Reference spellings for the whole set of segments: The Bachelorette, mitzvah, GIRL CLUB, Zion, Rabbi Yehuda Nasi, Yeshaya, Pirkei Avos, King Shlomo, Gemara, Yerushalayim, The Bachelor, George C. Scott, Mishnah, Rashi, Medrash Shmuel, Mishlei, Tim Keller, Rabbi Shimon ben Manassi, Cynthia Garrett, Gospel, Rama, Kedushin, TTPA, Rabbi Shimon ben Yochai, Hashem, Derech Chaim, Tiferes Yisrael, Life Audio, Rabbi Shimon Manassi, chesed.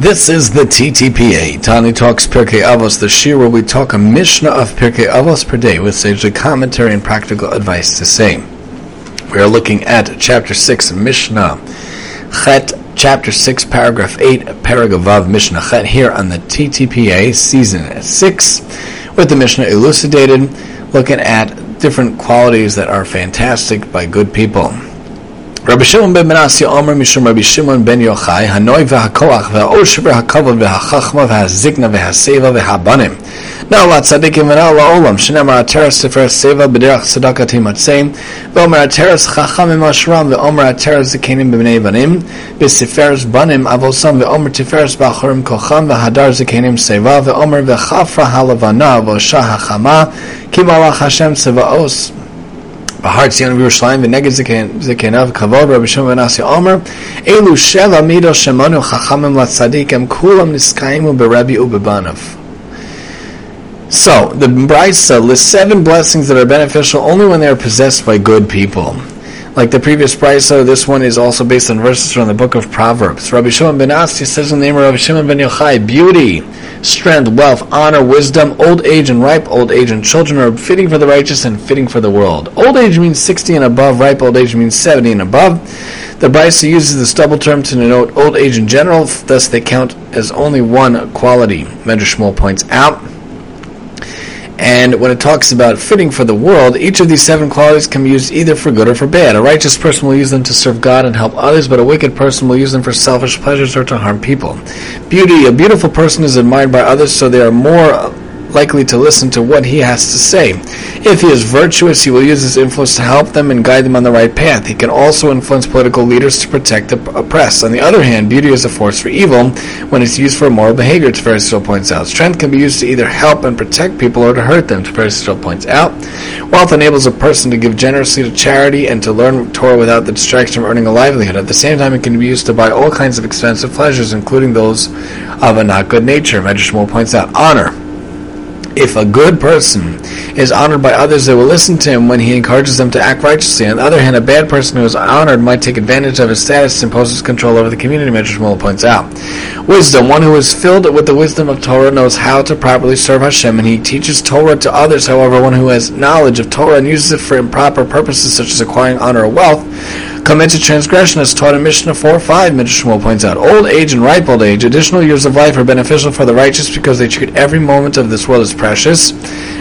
This is the TTPA, Tani Talks Pirkei Avos, the Shir, where we talk a Mishnah of Pirkei Avos per day with sagely commentary and practical advice to say. We are looking at Chapter 6, Mishnah Chet, Chapter 6, Paragraph 8, Paragavav Mishnah Chet, here on the TTPA, Season 6, with the Mishnah elucidated, looking at different qualities that are fantastic by good people. Rabbi Shimon ben Manassi Omer Mishum Rabbi Shimon ben Yochai Hanoi v'hakoach v'haosher v'hakavod v'hachachma v'hazikna v'haseva v'habanim Na'ala tzadikim v'na'ala olam Shenamar ateres tiferes seva b'derach tzedakah timatzeh V'omer ateres chachamim ashram V'omer ateres zakenim b'bnei banim V'tiferes banim avosam V'omer tiferes b'achorim kocham V'hadar zakenim seva V'omer v'chafra halavana V'osha hachama Ki malach Hashem tzevaos Rabbi Shimon ben Yochai Omer Elu sheva midos shemanu chachamim latzadikim kulam niskaimu b'Rabbi u'b'banav. So the Brisa lists 7 blessings that are beneficial only when they are possessed by good people. Like the previous Brisa, this one is also based on verses from the book of Proverbs. Rabbi Shimon ben Yochai says in the name of Rabbi Shimon ben Yochai, beauty, strength, wealth, honor, wisdom, old age and ripe old age and children are fitting for the righteous and fitting for the world. Old age means 60 and above, ripe old age means 70 and above. The Brisa uses this double term to denote old age in general, thus they count as only one quality, Medrash Shmuel points out. And when it talks about fitting for the world, each of these 7 qualities can be used either for good or for bad. A righteous person will use them to serve God and help others, but a wicked person will use them for selfish pleasures or to harm people. Beauty. A beautiful person is admired by others, so they are more likely to listen to what he has to say. If he is virtuous, he will use his influence to help them and guide them on the right path. He can also influence political leaders to protect the oppressed. On the other hand, beauty is a force for evil when it's used for immoral behavior, Tiferes Yisrael points out. Strength can be used to either help and protect people or to hurt them, Tiferes Yisrael points out. Wealth enables a person to give generously to charity and to learn Torah without the distraction of earning a livelihood. At the same time, it can be used to buy all kinds of expensive pleasures, including those of a not good nature, Medrash Shmuel points out. Honor. If a good person is honored by others, they will listen to him when he encourages them to act righteously. On the other hand, a bad person who is honored might take advantage of hhis status and imposes control over the community, Medrash Shmuel points out. Wisdom. One who is filled with the wisdom of Torah knows how to properly serve Hashem, and he teaches Torah to others. However, one who has knowledge of Torah and uses it for improper purposes, such as acquiring honor or wealth, commits a transgression as taught in Mishnah 4:5, Medrash Shmuel points out. Old age and ripe old age, additional years of life are beneficial for the righteous because they treat every moment of this world as precious.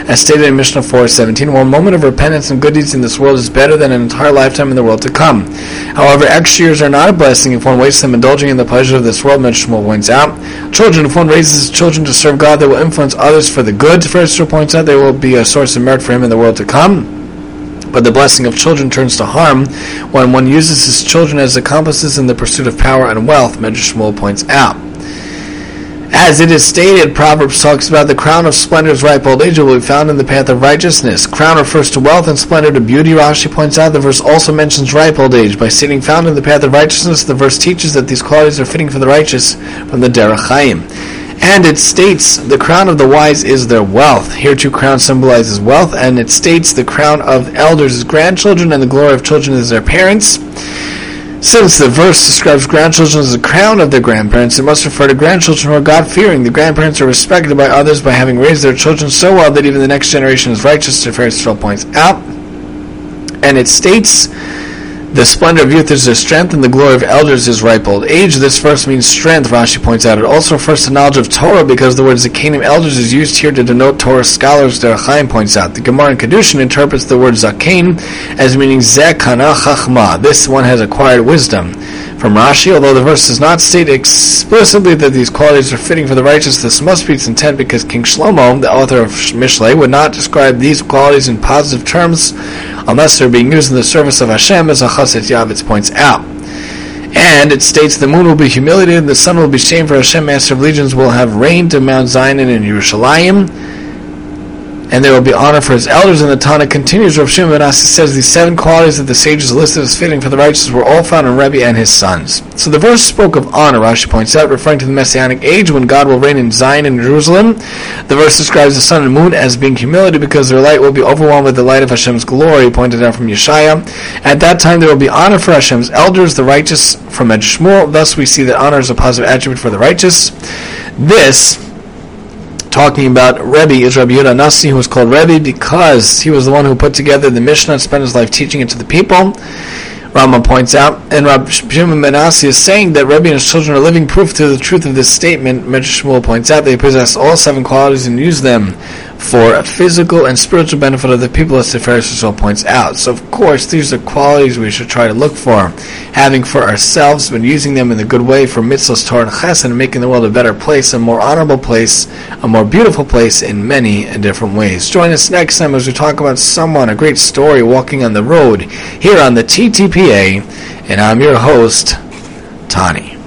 As stated in Mishnah 4:17, one moment of repentance and good deeds in this world is better than an entire lifetime in the world to come. However, extra years are not a blessing if one wastes them indulging in the pleasure of this world, Medrash Shmuel points out. Children, if one raises his children to serve God, they will influence others for the good, Tiferes Yisrael points out. They will be a source of merit for him in the world to come. But the blessing of children turns to harm when one uses his children as accomplices in the pursuit of power and wealth, Medrash Shmuel points out. As it is stated, Proverbs talks about the crown of splendor is ripe old age will be found in the path of righteousness. Crown refers to wealth and splendor to beauty, Rashi points out. The verse also mentions ripe old age. By stating found in the path of righteousness, the verse teaches that these qualities are fitting for the righteous from the Derech Chaim. And it states, the crown of the wise is their wealth. Here too, crown symbolizes wealth. And it states, the crown of elders is grandchildren, and the glory of children is their parents. Since the verse describes grandchildren as the crown of their grandparents, it must refer to grandchildren who are God-fearing. The grandparents are respected by others by having raised their children so well that even the next generation is righteous, Tiferes Yisrael points out. And it states, the splendor of youth is their strength, and the glory of elders is ripe old age. This verse means strength, Rashi points out. It also refers to knowledge of Torah, because the word zakenim elders is used here to denote Torah scholars, Derech Chaim points out. The Gemara in Kedushin interprets the word zaken as meaning zekana chachma. This one has acquired wisdom. From Rashi, although the verse does not state explicitly that these qualities are fitting for the righteous, this must be its intent because King Shlomo, the author of Mishlei, would not describe these qualities in positive terms unless they're being used in the service of Hashem, as a Yavetz points out. And it states, the moon will be humiliated, and the sun will be shamed, for Hashem, Master of Legions, will have reigned to Mount Zion and in Yerushalayim. and there will be honor for his elders. And the Tana continues, Rav Shimon Manassi says, these seven qualities that the sages listed as fitting for the righteous were all found in Rebbe and his sons. So the verse spoke of honor, Rashi points out, referring to the Messianic age when God will reign in Zion and Jerusalem. The verse describes the sun and moon as being humility because their light will be overwhelmed with the light of Hashem's glory, pointed out from Yeshaya. At that time there will be honor for Hashem's elders, the righteous, from Medrash Shmuel. Thus we see that honor is a positive attribute for the righteous. This, talking about Rebbe, is Rabbi Yehuda Nasi, who was called Rebbe because he was the one who put together the Mishnah and spent his life teaching it to the people, Rama points out. And Rabbi Shimon Manassi is saying that Rebbe and his children are living proof to the truth of this statement. Medrash Shmuel points out they possess all seven qualities and use them for a physical and spiritual benefit of the people, as Tiferes Yisrael points out. So, of course, these are qualities we should try to look for, having for ourselves, but using them in the good way for mitzvahs, Torah, and chesed, and making the world a better place, a more honorable place, a more beautiful place in many different ways. Join us next time as we talk about someone, a great story, walking on the road, here on the TTPA, and I'm your host, Tani.